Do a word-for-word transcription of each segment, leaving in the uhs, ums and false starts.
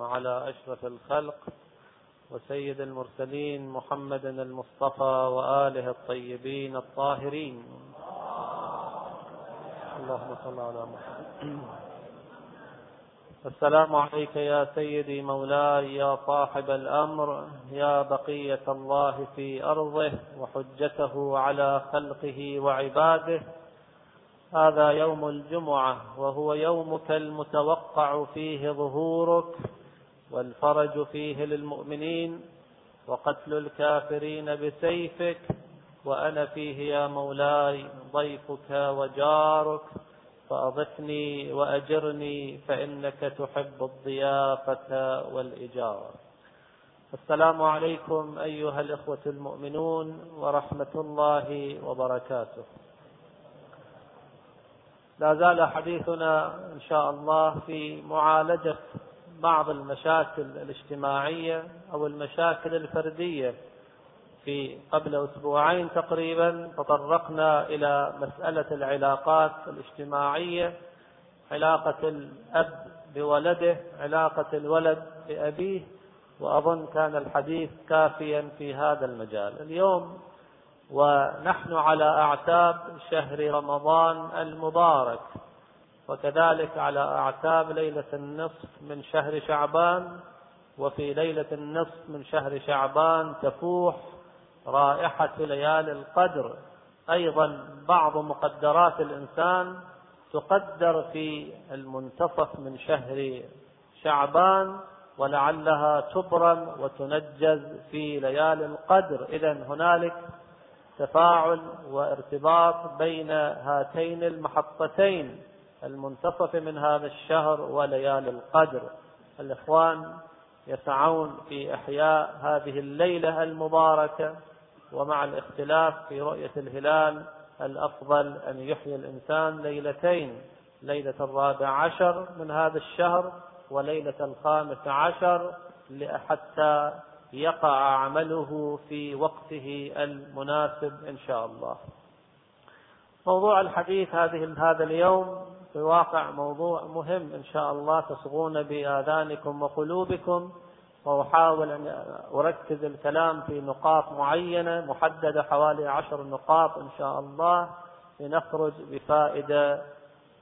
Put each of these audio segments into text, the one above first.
على أشرف الخلق وسيد المرسلين محمد المصطفى وآله الطيبين الطاهرين. اللهم صل على محمد. السلام عليك يا سيدي مولاي يا صاحب الأمر، يا بقية الله في أرضه وحجته على خلقه وعباده. هذا يوم الجمعة، وهو يومك المتوقع فيه ظهورك والفرج فيه للمؤمنين وقتل الكافرين بسيفك، وأنا فيه يا مولاي ضيفك وجارك، فأضفني وأجرني فإنك تحب الضيافة والإجارة. السلام عليكم أيها الإخوة المؤمنون ورحمة الله وبركاته. لا زال حديثنا إن شاء الله في معالجة بعض المشاكل الاجتماعية أو المشاكل الفردية. في قبل أسبوعين تقريبا تطرقنا إلى مسألة العلاقات الاجتماعية، علاقة الأب بولده، علاقة الولد بأبيه، وأظن كان الحديث كافيا في هذا المجال. اليوم ونحن على أعتاب شهر رمضان المبارك، وكذلك على أعتاب ليلة النصف من شهر شعبان، وفي ليلة النصف من شهر شعبان تفوح رائحة ليالي القدر. أيضا بعض مقدرات الإنسان تقدر في المنتصف من شهر شعبان، ولعلها تبرم وتنجز في ليالي القدر. إذن هنالك تفاعل وارتباط بين هاتين المحطتين، المنتصف من هذا الشهر وليالي القدر. الإخوان يسعون في إحياء هذه الليلة المباركة، ومع الاختلاف في رؤية الهلال الأفضل أن يحيي الإنسان ليلتين، ليلة الرابع عشر من هذا الشهر وليلة الخامس عشر، لحتى يقع عمله في وقته المناسب إن شاء الله. موضوع الحديث هذه هذا اليوم في واقع موضوع مهم إن شاء الله تصغون بآذانكم وقلوبكم، وأحاول أن أركز الكلام في نقاط معينة محددة، حوالي عشر نقاط إن شاء الله، لنخرج بفائدة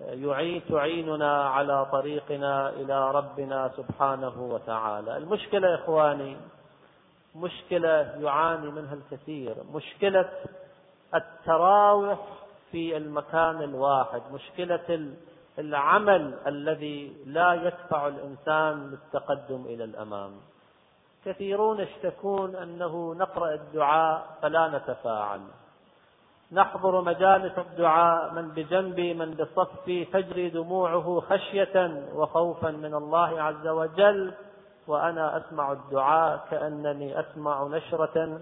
يعين تعيننا على طريقنا إلى ربنا سبحانه وتعالى. المشكلة يا إخواني مشكلة يعاني منها الكثير، مشكلة التراوح في المكان الواحد، مشكلة العمل الذي لا يدفع الإنسان للتقدم إلى الأمام. كثيرون يشتكون أنه نقرأ الدعاء فلا نتفاعل، نحضر مجالس الدعاء، من بجنبي من بصفي، تجري دموعه خشية وخوفا من الله عز وجل، وأنا أسمع الدعاء كأنني أسمع نشرة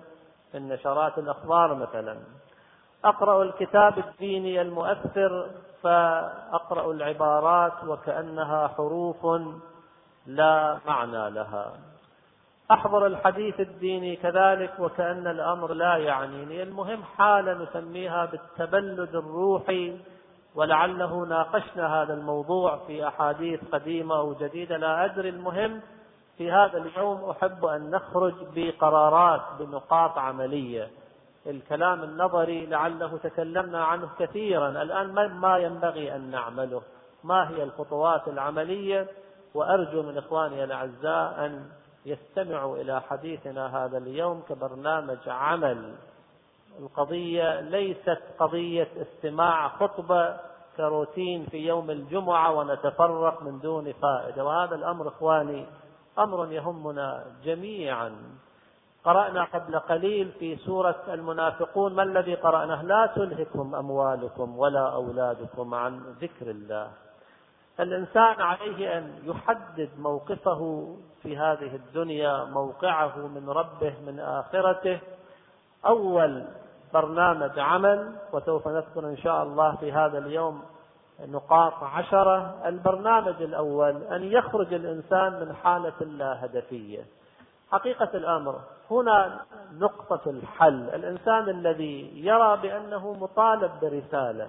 من نشرات الأخبار مثلا. أقرأ الكتاب الديني المؤثر فأقرأ العبارات وكأنها حروف لا معنى لها. أحضر الحديث الديني كذلك وكأن الأمر لا يعنيني. المهم حالة نسميها بالتبلد الروحي، ولعله ناقشنا هذا الموضوع في أحاديث قديمة أو جديدة لا أدري. المهم في هذا اليوم أحب أن نخرج بقرارات، بنقاط عملية. الكلام النظري لعله تكلمنا عنه كثيرا، الآن ما ينبغي أن نعمله، ما هي الخطوات العملية. وأرجو من إخواني الأعزاء أن يستمعوا إلى حديثنا هذا اليوم كبرنامج عمل. القضية ليست قضية استماع خطبة كروتين في يوم الجمعة ونتفرق من دون فائدة، وهذا الأمر إخواني أمر يهمنا جميعا. قرأنا قبل قليل في سورة المنافقون، ما الذي قرأناه؟ لا تلهكم أموالكم ولا أولادكم عن ذكر الله. الإنسان عليه أن يحدد موقفه في هذه الدنيا، موقعه من ربه من آخرته. أول برنامج عمل، وسوف نذكر إن شاء الله في هذا اليوم نقاط عشرة. البرنامج الأول أن يخرج الإنسان من حالة اللاهدفية. حقيقة الأمر هنا نقطة الحل. الإنسان الذي يرى بأنه مطالب برسالة،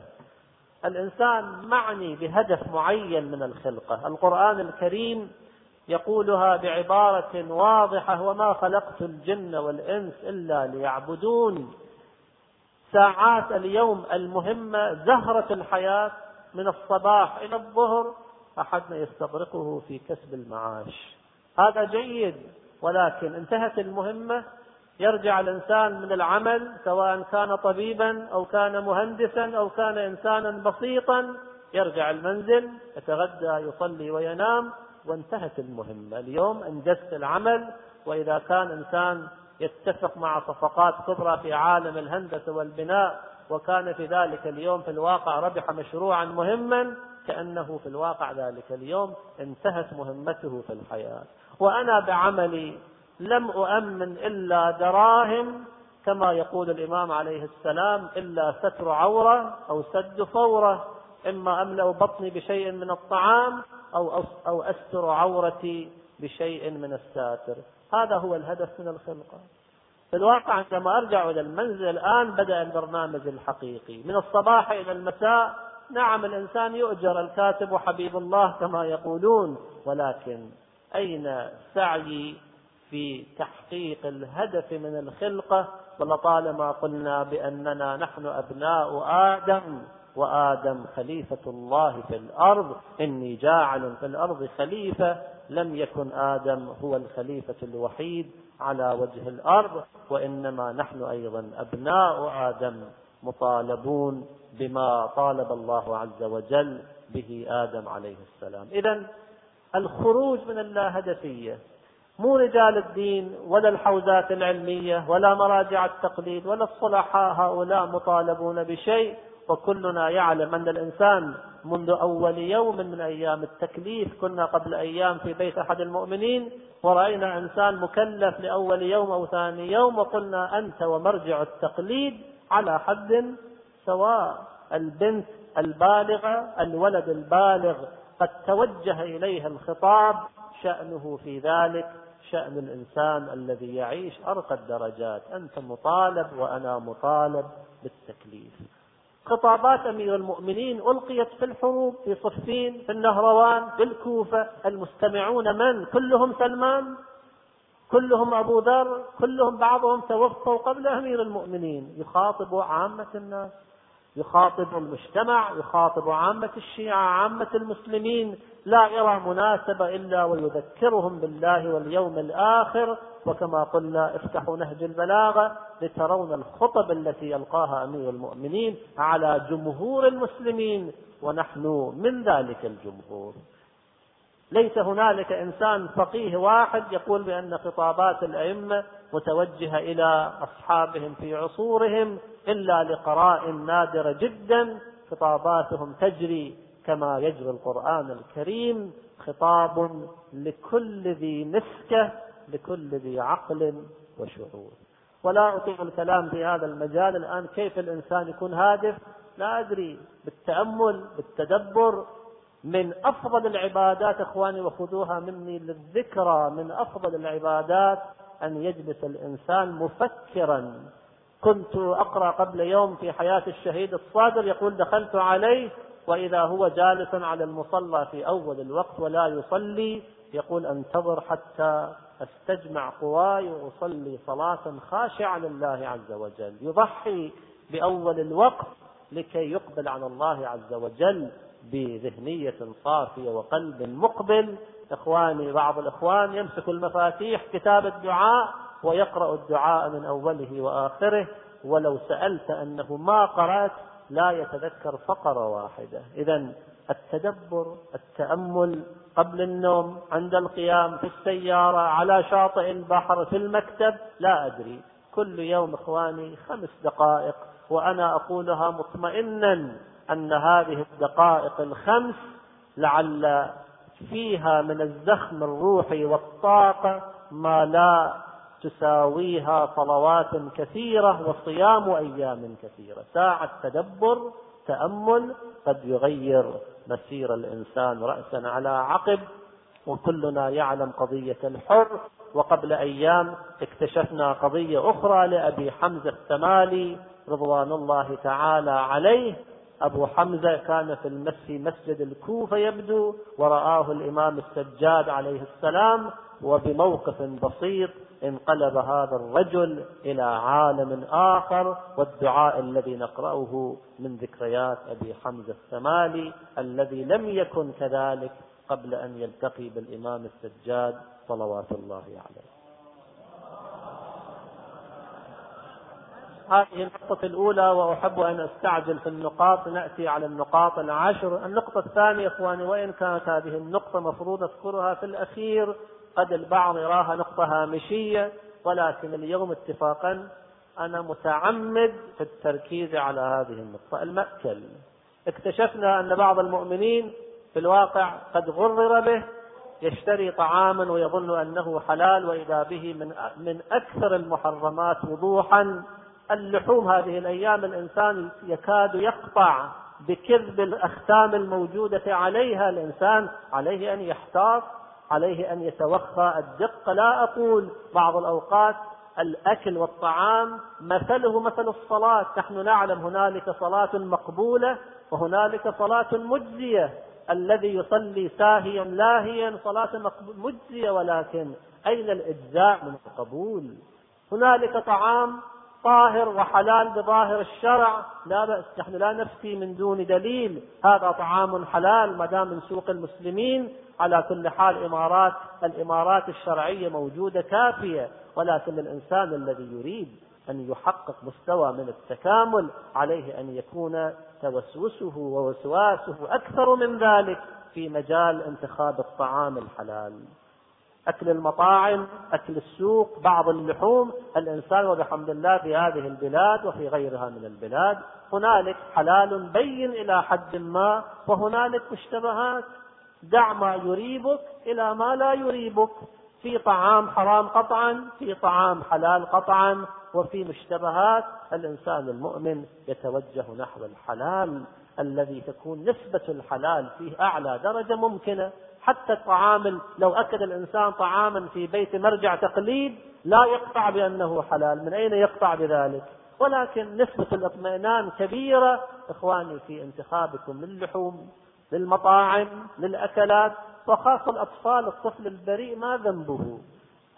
الإنسان معني بهدف معين من الخلقة. القرآن الكريم يقولها بعبارة واضحة: وما خلقت الجن والإنس إلا ليعبدون. ساعات اليوم المهمة، زهرة الحياة من الصباح إلى الظهر، أحدنا يستغرقه في كسب المعاش. هذا جيد، ولكن انتهت المهمة يرجع الإنسان من العمل، سواء كان طبيبا أو كان مهندسا أو كان إنسانا بسيطا، يرجع المنزل يتغدى يصلي وينام وانتهت المهمة. اليوم انجزت العمل. وإذا كان إنسان يتفق مع صفقات كبرى في عالم الهندسة والبناء، وكان في ذلك اليوم في الواقع ربح مشروعا مهما، كأنه في الواقع ذلك اليوم انتهت مهمته في الحياة. وأنا بعملي لم أؤمن إلا دراهم، كما يقول الإمام عليه السلام: إلا ستر عورة أو سد فورة، إما أملأ بطني بشيء من الطعام أو أو أستر عورتي بشيء من الساتر. هذا هو الهدف من الخلقة. في الواقع عندما أرجع إلى المنزل الآن بدأ البرنامج الحقيقي من الصباح إلى المساء. نعم، الإنسان يؤجر، الكاتب حبيب الله كما يقولون، ولكن أين سعي في تحقيق الهدف من الخلقة؟ ولطالما قلنا بأننا نحن أبناء آدم، وآدم خليفة الله في الأرض: إني جاعل في الأرض خليفة. لم يكن آدم هو الخليفة الوحيد على وجه الأرض، وإنما نحن أيضا أبناء آدم مطالبون بما طالب الله عز وجل به آدم عليه السلام. إذن الخروج من اللاهدفية، مو رجال الدين ولا الحوزات العلمية ولا مراجع التقليد ولا الصلحاء، هؤلاء مطالبون بشيء. وكلنا يعلم أن الإنسان منذ أول يوم من أيام التكليف، كنا قبل أيام في بيت أحد المؤمنين ورأينا إنسان مكلف لأول يوم أو ثاني يوم، وقلنا أنت ومرجع التقليد على حد سواء. البنت البالغة، الولد البالغ، قد توجه إليها الخطاب، شأنه في ذلك شأن الإنسان الذي يعيش أرقى الدرجات. أنت مطالب وأنا مطالب بالتكليف. خطابات أمير المؤمنين ألقيت في الحروب، في صفين، في النهروان، في الكوفة. المستمعون من؟ كلهم سلمان، كلهم أبو ذر، كلهم بعضهم توفوا قبل أمير المؤمنين. يخاطب عامة الناس، يخاطب المجتمع، يخاطب عامة الشيعة، عامة المسلمين. لا يرى مناسبة إلا ويذكرهم بالله واليوم الآخر. وكما قلنا افتحوا نهج البلاغة لترون الخطب التي يلقاها أمير المؤمنين على جمهور المسلمين، ونحن من ذلك الجمهور. ليس هنالك إنسان فقيه واحد يقول بأن خطابات الأئمة متوجهة إلى أصحابهم في عصورهم، إلا لقراء نادرة جدا. خطاباتهم تجري كما يجري القرآن الكريم، خطاب لكل ذي نسكة، لكل ذي عقل وشعور. ولا أطيع الكلام في هذا المجال الآن، كيف الإنسان يكون هادف؟ لا أدري. بالتأمل، بالتدبر. من أفضل العبادات إخواني، وخذوها مني للذكرى، من أفضل العبادات أن يجلس الإنسان مفكرا. كنت أقرأ قبل يوم في حياة الشهيد الصادر، يقول: دخلت عليه وإذا هو جالس على المصلى في أول الوقت ولا يصلي، يقول: أنتظر حتى أستجمع قواي وأصلي صلاة خاشعة لله عز وجل. يضحي بأول الوقت لكي يقبل على الله عز وجل بذهنية صافية وقلب مقبل. إخواني، بعض الإخوان يمسك المفاتيح كتاب الدعاء ويقرأ الدعاء من أوله وآخره، ولو سألت أنه ما قرأت لا يتذكر فقرة واحدة. إذن التدبر، التأمل، قبل النوم، عند القيام، في السيارة، على شاطئ البحر، في المكتب، لا أدري. كل يوم إخواني خمس دقائق، وأنا أقولها مطمئنا أن هذه الدقائق الخمس لعل فيها من الزخم الروحي والطاقة ما لا تساويها صلوات كثيرة وصيام أيام كثيرة. ساعة تدبر، تأمل، قد يغير مسير الإنسان رأسا على عقب. وكلنا يعلم قضية الحر. وقبل أيام اكتشفنا قضية أخرى لأبي حمزة الثمالي رضوان الله تعالى عليه، أبو حمزة كان في المسجد, مسجد الكوفة يبدو، ورآه الإمام السجاد عليه السلام، وبموقف بسيط انقلب هذا الرجل إلى عالم آخر. والدعاء الذي نقرأه من ذكريات أبي حمزة الثمالي الذي لم يكن كذلك قبل أن يلتقي بالإمام السجاد صلوات الله عليه. هذه النقطة الأولى، وأحب أن أستعجل في النقاط، نأتي على النقاط العشر. النقطة الثانية إخواني، وإن كانت هذه النقطة مفروض أذكرها في الأخير، قد البعض يراها نقطة هامشية، ولكن اليوم اتفاقا أنا متعمد في التركيز على هذه النقطة. المأكل، اكتشفنا أن بعض المؤمنين في الواقع قد غرر به، يشتري طعاما ويظن أنه حلال، وإذا به من من أكثر المحرمات وضوحا. اللحوم هذه الأيام الإنسان يكاد يقطع بكذب الأختام الموجودة عليها، الإنسان عليه أن يحتاط، عليه أن يتوخى الدقة. لا أقول بعض الأوقات الأكل والطعام مثله مثل الصلاة، نحن نعلم هنالك صلاة مقبولة وهنالك صلاة مجزية، الذي يصلي ساهيا لاهيا صلاة مجزية، ولكن أين الإجزاء من القبول؟ هنالك طعام طاهر وحلال بظاهر الشرع، لا بأس، نحن لا نفتي من دون دليل، هذا طعام حلال ما دام من سوق المسلمين. على كل حال إمارات الإمارات الشرعية موجودة كافية، ولكن الإنسان الذي يريد أن يحقق مستوى من التكامل عليه أن يكون توسوسه ووسواسه أكثر من ذلك في مجال انتخاب الطعام الحلال. أكل المطاعم، أكل السوق، بعض اللحوم، الإنسان وبحمد الله في هذه البلاد وفي غيرها من البلاد هنالك حلال بين إلى حد ما، وهنالك مشتبهات، دع ما يريبك إلى ما لا يريبك، في طعام حرام قطعا، في طعام حلال قطعا، وفي مشتبهات. الإنسان المؤمن يتوجه نحو الحلال الذي تكون نسبة الحلال فيه أعلى درجة ممكنة. حتى الطعام لو أكد الإنسان طعاما في بيت مرجع تقليد لا يقطع بأنه حلال، من أين يقطع بذلك؟ ولكن نسبة الاطمئنان كبيرة إخواني في انتخابكم للحوم، للمطاعم، للأكلات، وخاصة الأطفال. الطفل البريء ما ذنبه؟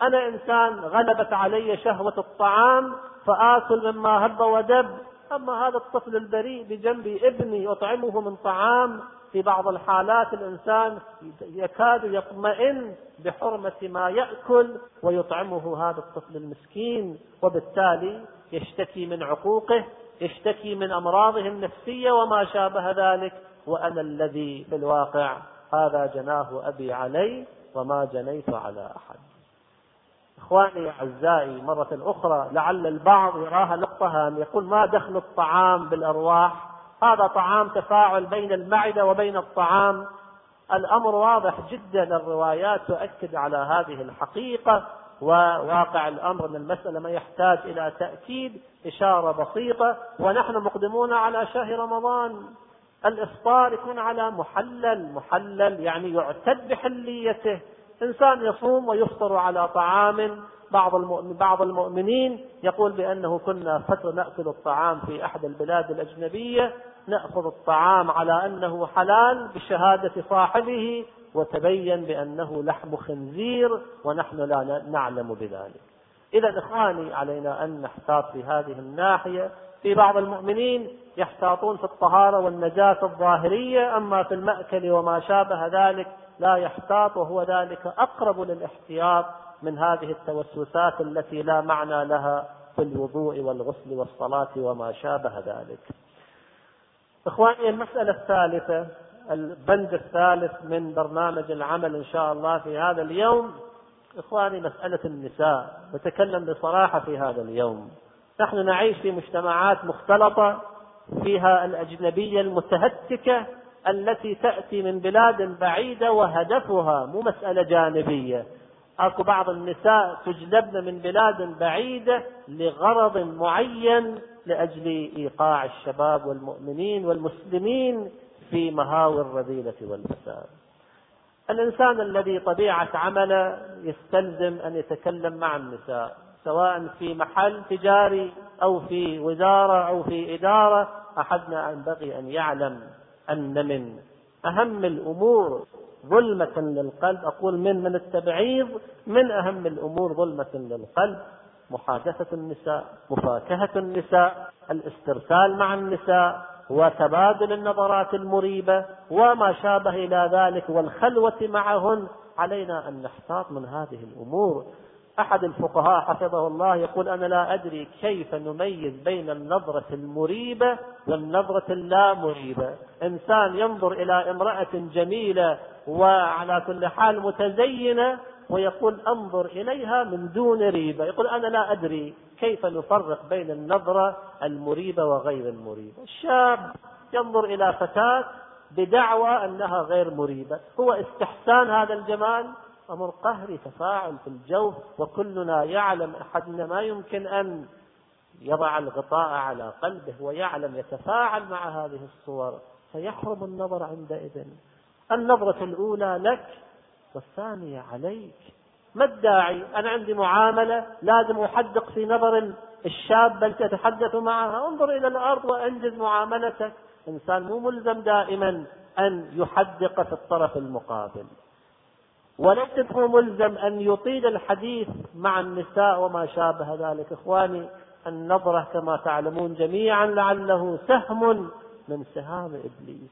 أنا إنسان غلبت علي شهوة الطعام فآكل مما هب ودب، أما هذا الطفل البريء بجنبي ابني أطعمه من طعام. في بعض الحالات الإنسان يكاد يطمئن بحرمة ما يأكل ويطعمه هذا الطفل المسكين، وبالتالي يشتكي من عقوقه، يشتكي من أمراضه النفسية وما شابه ذلك. وأنا الذي في الواقع هذا جناه أبي علي وما جنيت على أحد. إخواني أعزائي، مرة أخرى لعل البعض يراها نقطة هامة، يقول ما دخل الطعام بالأرواح؟ هذا طعام تفاعل بين المعدة وبين الطعام. الأمر واضح جدا، الروايات تؤكد على هذه الحقيقة وواقع الأمر من المسألة ما يحتاج إلى تأكيد. إشارة بسيطة، ونحن مقدمون على شهر رمضان، الإفطار يكون على محلل. محلل يعني يعتد بحليته، إنسان يصوم ويفطر على طعام. بعض المؤمن بعض المؤمنين يقول بأنه كنا فترة نأكل الطعام في أحد البلاد الأجنبية، نأخذ الطعام على أنه حلال بشهادة صاحبه، وتبين بأنه لحم خنزير ونحن لا نعلم بذلك. إذا إخواني علينا أن نحتاط في هذه الناحية. في بعض المؤمنين يحتاطون في الطهارة والنجاسة الظاهرية، أما في المأكل وما شابه ذلك لا يحتاط، وهو ذلك أقرب للاحتياط من هذه التوسوسات التي لا معنى لها في الوضوء والغسل والصلاة وما شابه ذلك. إخواني المسألة الثالثة، البند الثالث من برنامج العمل إن شاء الله في هذا اليوم، إخواني مسألة النساء. نتكلم بصراحة في هذا اليوم، نحن نعيش في مجتمعات مختلطة فيها الأجنبية المتهتكة التي تأتي من بلاد بعيدة، وهدفها مو مسألة جانبية. أكو بعض النساء تجلبن من بلاد بعيدة لغرض معين لأجل إيقاع الشباب والمؤمنين والمسلمين في مهاوي الرذيلة والفساد. الإنسان الذي طبيعة عمله يستلزم أن يتكلم مع النساء، سواء في محل تجاري أو في وزارة أو في إدارة، أحدنا ينبغي أن يعلم أن من أهم الأمور ظلمة للقلب، أقول من من التبعيض، من أهم الأمور ظلمة للقلب محادثة النساء، مفاكهة النساء، الاسترسال مع النساء، وتبادل النظرات المريبة وما شابه إلى ذلك، والخلوة معهن. علينا أن نحتاط من هذه الأمور. أحد الفقهاء حفظه الله يقول: أنا لا أدري كيف نميز بين النظرة المريبة والنظرة اللامريبة. إنسان ينظر إلى امرأة جميلة وعلى كل حال متزينة ويقول أنظر إليها من دون ريبة، يقول أنا لا أدري كيف نفرق بين النظرة المريبة وغير المريبة. الشاب ينظر إلى فتاة بدعوى أنها غير مريبة، هو استحسان هذا الجمال؟ أمر قهري، تفاعل في الجو، وكلنا يعلم أحدنا ما يمكن أن يضع الغطاء على قلبه ويعلم يتفاعل مع هذه الصور، فيحرم النظر عندئذ. النظرة الأولى لك والثانية عليك. ما الداعي أنا عندي معاملة لازم أحدق في نظر الشاب بل تتحدث معها؟ انظر إلى الأرض وأنجز معاملتك. إنسان مو ملزم دائما أن يحدق في الطرف المقابل، وليس هو ملزم أن يطيل الحديث مع النساء وما شابه ذلك. إخواني، النظرة كما تعلمون جميعا لعله سهم من سهام إبليس.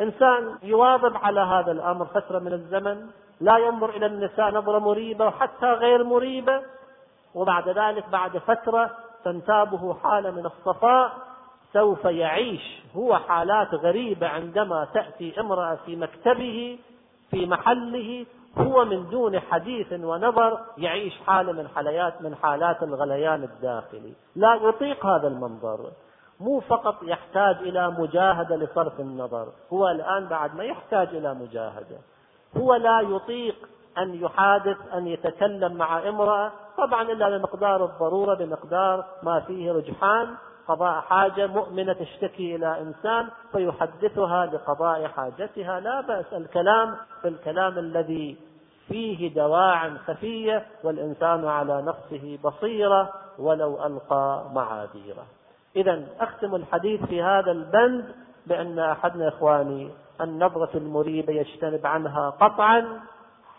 إنسان يواظب على هذا الأمر فترة من الزمن، لا ينظر إلى النساء نظرة مريبة وحتى غير مريبة، وبعد ذلك بعد فترة تنتابه حالة من الصفاء، سوف يعيش هو حالات غريبة عندما تأتي امرأة في مكتبه في محله هو من دون حديث ونظر، يعيش حالة من حالات من حالات الغليان الداخلي، لا يطيق هذا المنظر. مو فقط يحتاج إلى مجاهدة لصرف النظر، هو الآن بعد ما يحتاج إلى مجاهدة، هو لا يطيق أن يحادث أن يتكلم مع امرأة، طبعا إلا بمقدار الضرورة، بمقدار ما فيه رجحان، قضاء حاجة، مؤمنة تشتكي إلى إنسان فيحدثها لقضاء حاجتها، لا بأس. الكلام في الكلام الذي فيه دواعٍ خفية، والإنسان على نفسه بصيرة ولو ألقى معاذيره. إذن أختم الحديث في هذا البند بأن أحدنا إخواني النظرة المريبة يجتنب عنها قطعا،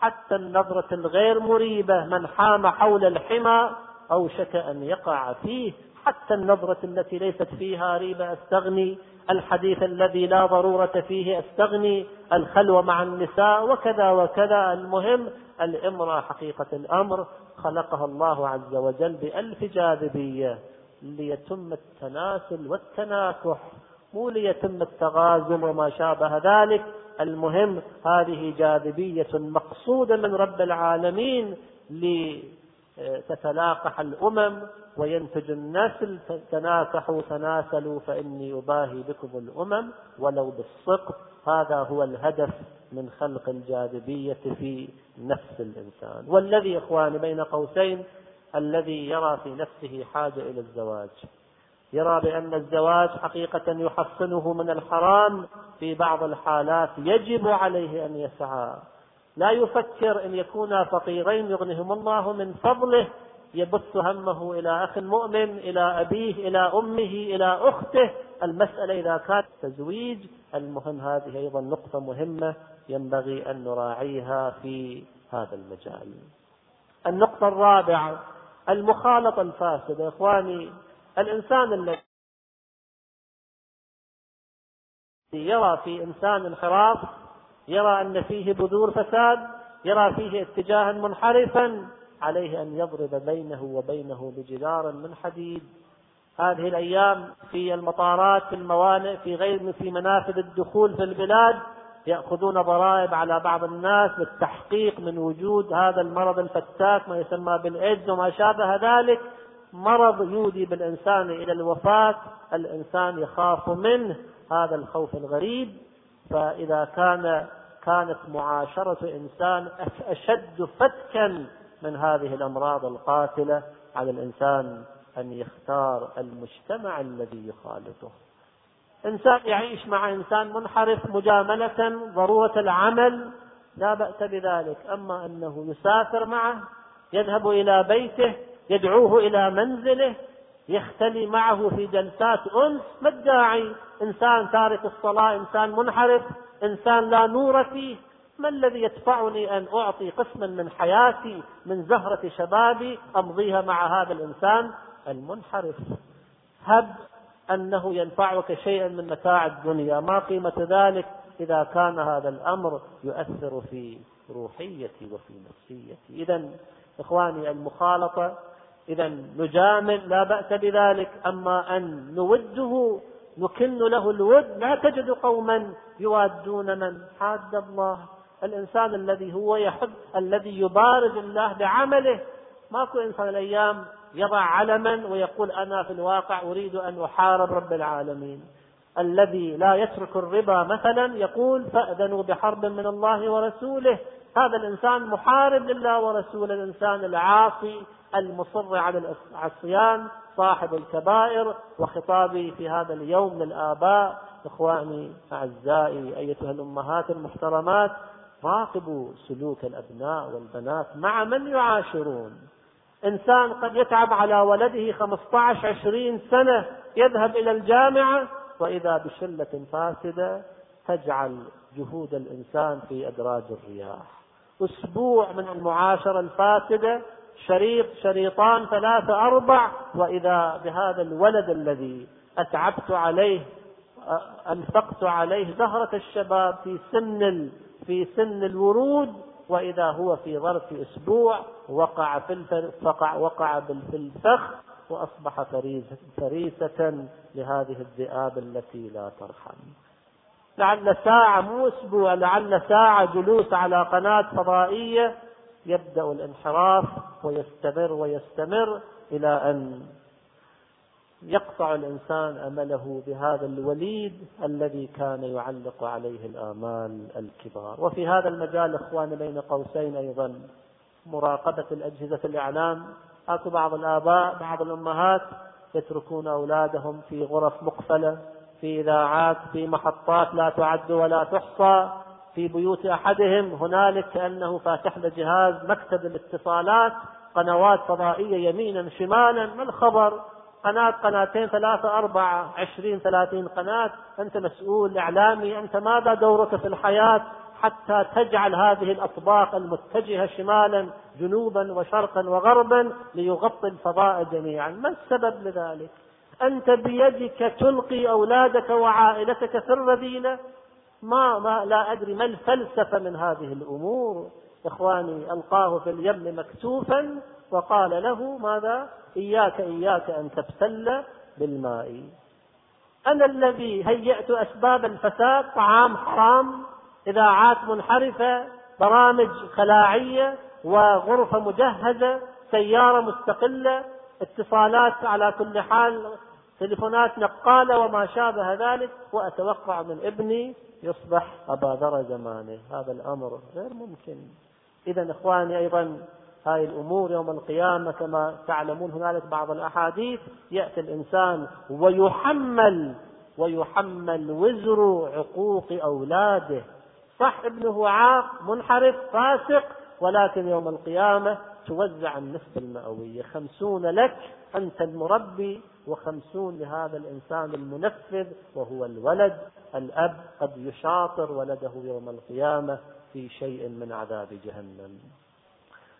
حتى النظرة الغير مريبة من حام حول الحمى أوشك أن يقع فيه، حتى النظرة التي ليست فيها ريبة أستغني، الحديث الذي لا ضرورة فيه أستغني، الخلوة مع النساء، وكذا وكذا. المهم الامرأة حقيقة الأمر خلقها الله عز وجل بألف جاذبية ليتم التناسل والتناكح، مو ليتم التغازل وما شابه ذلك. المهم هذه جاذبية مقصودة من رب العالمين لتتلاقح الأمم وينتج النسل. تناكحوا تناسلوا فإني أباهي بكم الأمم ولو بالسقط. هذا هو الهدف من خلق الجاذبية في نفس الإنسان. والذي إخواني بين قوسين الذي يرى في نفسه حاجة إلى الزواج، يرى بأن الزواج حقيقة يحصنه من الحرام، في بعض الحالات يجب عليه أن يسعى، لا يفكر أن يكون فقيرين يغنهم الله من فضله، يبث همه إلى أخ مؤمن، إلى أبيه، إلى أمه، إلى أخته. المسألة إذا كانت تزويج، المهم هذه أيضا نقطة مهمة ينبغي أن نراعيها في هذا المجال. النقطة الرابعة المخالطة الفاسدة. إخواني، الإنسان الذي يرى في إنسان انحراف، يرى أن فيه بذور فساد، يرى فيه اتجاها منحرفا، عليه أن يضرب بينه وبينه بجدار من حديد. هذه الأيام في المطارات، في الموانئ، في غير في منافذ الدخول في البلاد، يأخذون ضرائب على بعض الناس للتحقيق من وجود هذا المرض الفتاك، ما يسمى بالإيدز وما شابه ذلك، مرض يودي بالإنسان إلى الوفاة، الإنسان يخاف منه هذا الخوف الغريب. فإذا كان كانت معاشرة إنسان أشد فتكا من هذه الأمراض القاتلة، على الإنسان أن يختار المجتمع الذي يخالطه. إنسان يعيش مع إنسان منحرف مجاملة، ضرورة العمل، لا بأس بذلك، أما أنه يسافر معه، يذهب إلى بيته، يدعوه إلى منزله، يختلي معه في جلسات أنس. ما الداعي؟ إنسان تارك الصلاة، إنسان منحرف، إنسان لا نور فيه. ما الذي يدفعني أن أعطي قسما من حياتي، من زهرة شبابي، أمضيها مع هذا الإنسان المنحرف؟ هب أنه ينفعك شيئا من متاع الدنيا، ما قيمة ذلك إذا كان هذا الأمر يؤثر في روحيتي وفي نفسيتي. إذا إخواني المخالطة، إذا نجامل لا بأس بذلك، أما أن نوده نكن له الود، لا تجد قوما يوادون من حاد الله. الإنسان الذي هو يحب، الذي يبارز الله بعمله، ماكو إنسان الأيام يضع علما ويقول أنا في الواقع أريد أن أحارب رب العالمين. الذي لا يترك الربا مثلا يقول فأذنوا بحرب من الله ورسوله، هذا الإنسان محارب لله ورسوله. الإنسان العاصي المصر على العصيان صاحب الكبائر. وخطابي في هذا اليوم للآباء، إخواني أعزائي أيتها الأمهات المحترمات، راقبوا سلوك الأبناء والبنات مع من يعاشرون. إنسان قد يتعب على ولده خمسة عشر عشرين سنة، يذهب إلى الجامعة وإذا بشلة فاسدة تجعل جهود الإنسان في أدراج الرياح. أسبوع من المعاشرة الفاسدة، شريط شريطان ثلاثة أربع، وإذا بهذا الولد الذي أتعبت عليه، أنفقت عليه زهرة الشباب في سن في سن الورود، وإذا هو في ظرف أسبوع وقع في وقع في الفخ وأصبح فريسة لهذه الذئاب التي لا ترحم. لعل ساعة، مو أسبوع، لعل ساعة جلوس على قناة فضائية يبدأ الانحراف ويستمر ويستمر إلى أن يقطع الإنسان أمله بهذا الوليد الذي كان يعلق عليه الآمال الكبار. وفي هذا المجال إخواني بين قوسين أيضا مراقبة الأجهزة الإعلام. أكو بعض الآباء، بعض الأمهات يتركون أولادهم في غرف مقفلة، في إذاعات، في محطات لا تعد ولا تحصى. في بيوت أحدهم هنالك كأنه فاتح لجهاز مكتب الاتصالات، قنوات فضائية يمينا شمالا. ما الخبر؟ قناة قناتين ثلاثة أربعة، عشرين ثلاثين قناة. أنت مسؤول إعلامي، أنت ماذا دورك في الحياة حتى تجعل هذه الأطباق المتجهة شمالا جنوبا وشرقا وغربا ليغطي الفضاء جميعا؟ ما السبب لذلك؟ أنت بيدك تلقي أولادك وعائلتك في الرذيلة. ما, ما لا أدري ما الفلسفة من هذه الأمور. إخواني، ألقاه في اليم مكتوفا وقال له ماذا؟ إياك إياك أن تبتل بالماء. أنا الذي هيأت أسباب الفساد، طعام حرام، إذاعات منحرفة، برامج خلاعية، وغرفة مجهزة، سيارة مستقلة، اتصالات على كل حال، تليفونات نقالة وما شابه ذلك، وأتوقع من ابني يصبح أبا ذر زمانه. هذا الأمر غير ممكن. إذا إخواني أيضا هاي الأمور يوم القيامة كما تعلمون هنالك بعض الأحاديث يأتي الإنسان ويحمل ويحمل وزر عقوق أولاده. صح ابنه عاق منحرف فاسق، ولكن يوم القيامة توزع النسبة المئوية، خمسون لك أنت المربي وخمسون لهذا الإنسان المنفذ وهو الولد. الأب قد يشاطر ولده يوم القيامة في شيء من عذاب جهنم.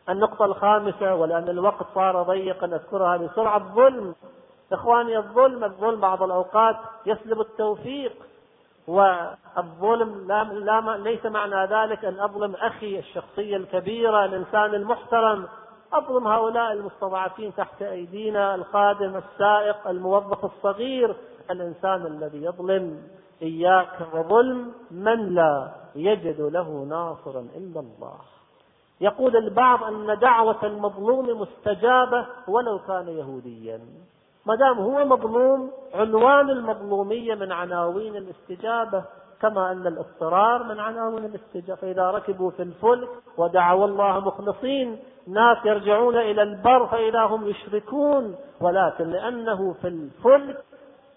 النقطة الخامسة، ولأن الوقت صار ضيقا أذكرها بسرعة، الظلم. إخواني، الظلم الظلم بعض الأوقات يسلب التوفيق. والظلم لا لا ليس معنى ذلك أن أظلم أخي، الشخصية الكبيرة، الإنسان المحترم. أظلم هؤلاء المستضعفين تحت أيدينا، الخادم، السائق، الموظف الصغير. الإنسان الذي يظلم إياك وظلم من لا يجد له ناصرا إلا الله. يقول البعض أن دعوة المظلوم مستجابة ولو كان يهوديا. ما دام هو مظلوم، عنوان المظلومية من عناوين الاستجابة، كما أن الاضطرار من عناوين الاستجابة. فإذا ركبوا في الفلك ودعوا الله مخلصين، ناس يرجعون إلى البر فإذا هم يشركون. ولكن لأنه في الفلك،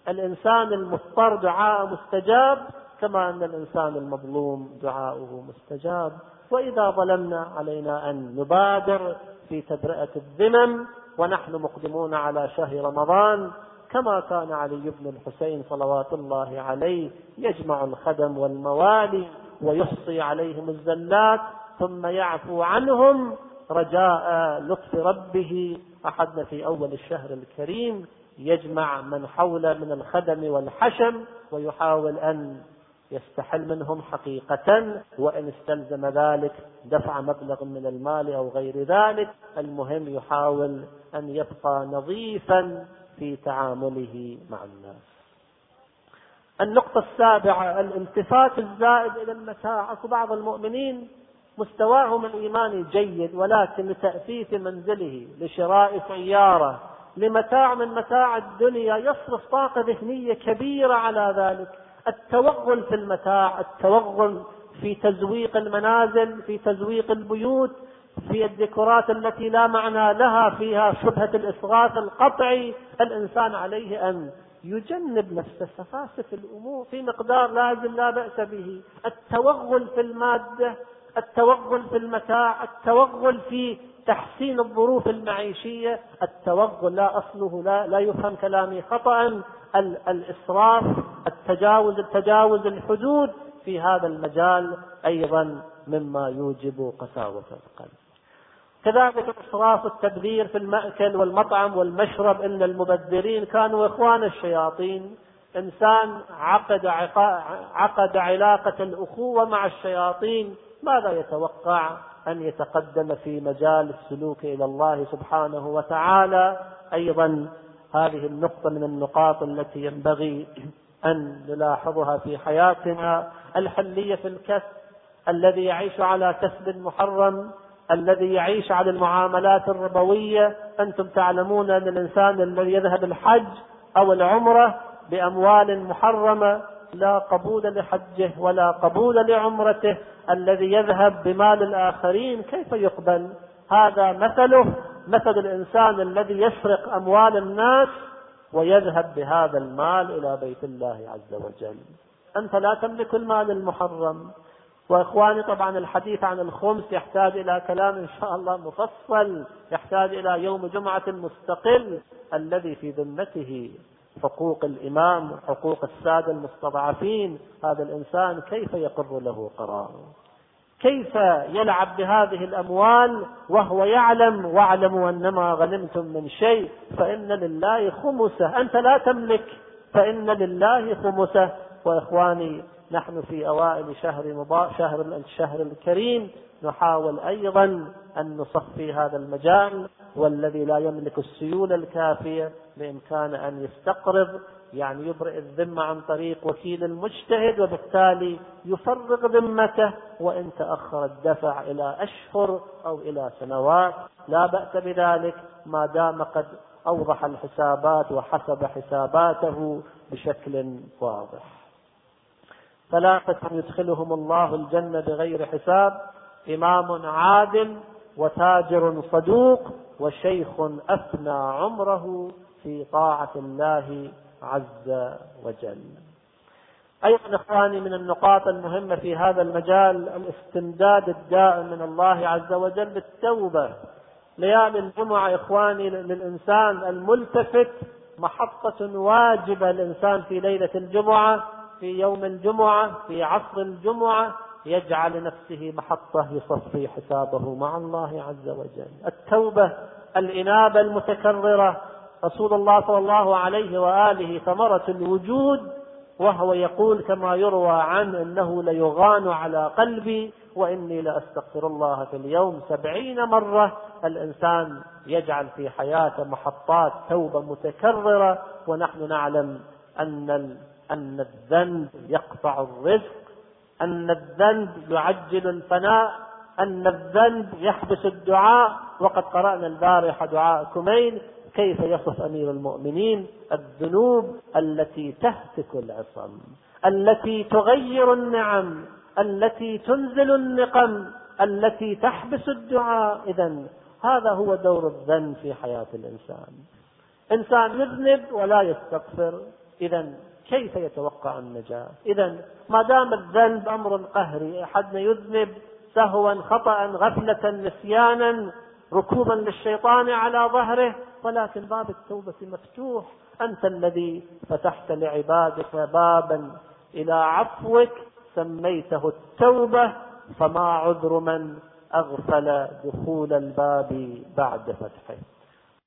الإنسان المضطر دعاء مستجاب، كما أن الإنسان المظلوم دعاؤه مستجاب. وإذا ظلمنا علينا أن نبادر في تبرئة الذمم ونحن مقدمون على شهر رمضان، كما كان علي بن الحسين صلوات الله عليه يجمع الخدم والموالي ويحصي عليهم الزلات ثم يعفو عنهم رجاء لطف ربه. أحدنا في أول الشهر الكريم يجمع من حوله من الخدم والحشم ويحاول أن يستحل منهم حقيقة، وإن استلزم ذلك دفع مبلغ من المال أو غير ذلك، المهم يحاول أن يبقى نظيفا في تعامله مع الناس. النقطة السابعة: الالتفات الزائد إلى المتاع. بعض المؤمنين مستواهم الإيماني جيد، ولكن لتأثيث منزله، لشراء سيارة، لمتاع من متاع الدنيا، يصرف طاقة ذهنية كبيرة على ذلك. التوغل في المتاع، التوغل في تزويق المنازل، في تزويق البيوت، في الديكورات التي لا معنى لها، فيها شبهة الإسراف القطعي. الإنسان عليه أن يجنب نفسه سفاسف الأمور في مقدار لازم لا بأس به. التوغل في المادة، التوغل في المتاع، التوغل في تحسين الظروف المعيشية. التوغل لا أصله، لا, لا يفهم كلامي خطأ. الإسراف، التجاوز التجاوز الحدود في هذا المجال أيضا مما يوجب قساوة القلب. كذلك الإسراف والتبذير في المأكل والمطعم والمشرب. إن المبذرين كانوا إخوان الشياطين. إنسان عقد, عقد علاقة الأخوة مع الشياطين، ماذا يتوقع أن يتقدم في مجال السلوك إلى الله سبحانه وتعالى؟ أيضا هذه النقطة من النقاط التي ينبغي أن نلاحظها في حياتنا. الحلية في الكسب، الذي يعيش على كسب محرم، الذي يعيش على المعاملات الربوية. أنتم تعلمون أن الإنسان الذي يذهب الحج أو العمرة بأموال محرمة لا قبول لحجه ولا قبول لعمرته. الذي يذهب بمال الآخرين كيف يقبل؟ هذا مثله مثل الإنسان الذي يسرق أموال الناس ويذهب بهذا المال إلى بيت الله عز وجل. أنت لا تملك المال المحرم. وإخواني، طبعا الحديث عن الخمس يحتاج إلى كلام إن شاء الله مفصل، يحتاج إلى يوم جمعة مستقل. الذي في ذمته حقوق الإمام، حقوق السادة المستضعفين، هذا الإنسان كيف يقر له قراره؟ كيف يلعب بهذه الأموال وهو يعلم؟ واعلموا أنما غنمتم من شيء فإن لله خمسه. أنت لا تملك فإن لله خمسه. وإخواني، نحن في أوائل شهر مبارك، شهر الشهر الكريم، نحاول أيضا أن نصفي هذا المجال. والذي لا يملك السيولة الكافية بإمكانه أن يستقرض، يعني يبرئ الذمة عن طريق وكيل المجتهد، وبالتالي يفرغ ذمته وإن تأخر الدفع إلى أشهر أو إلى سنوات، لا بأس بذلك ما دام قد أوضح الحسابات وحسب حساباته بشكل واضح. ثلاثة يدخلهم الله الجنة بغير حساب: إمام عادل، وتاجر صدوق، وشيخ أفنى عمره في طاعة الله عز وجل. أيضا إخواني، من النقاط المهمة في هذا المجال الاستمداد الدائم من الله عز وجل بالتوبة. ليالي الجمعة إخواني للإنسان الملتفت محطة واجبة. الإنسان في ليلة الجمعة، في يوم الجمعة، في عصر الجمعة، يجعل نفسه محطة يصفي حسابه مع الله عز وجل. التوبة، الإنابة المتكررة. رسول الله صلى الله عليه وآله ثمرة الوجود، وهو يقول كما يروى عنه: إنه ليغان على قلبي وإني لأستغفر الله في اليوم سبعين مرة. الإنسان يجعل في حياته محطات توبة متكررة. ونحن نعلم أن أن الذنب يقطع الرزق، أن الذنب يعجل الفناء، أن الذنب يحبس الدعاء. وقد قرأنا البارحة دعاء كمين كيف يصف أمير المؤمنين الذنوب التي تهتك العصم، التي تغير النعم، التي تنزل النقم، التي تحبس الدعاء. إذن هذا هو دور الذنب في حياة الإنسان. إنسان يذنب ولا يستغفر، إذن كيف يتوقع النجاة؟ إذن ما دام الذنب أمر قهري، أحدنا يذنب سهوا، خطأ، غفلة، نسيانا، ركوبا للشيطان على ظهره، ولكن باب التوبة مفتوح. أنت الذي فتحت لعبادك بابا إلى عفوك سميته التوبة، فما عذر من أغفل دخول الباب بعد فتحه.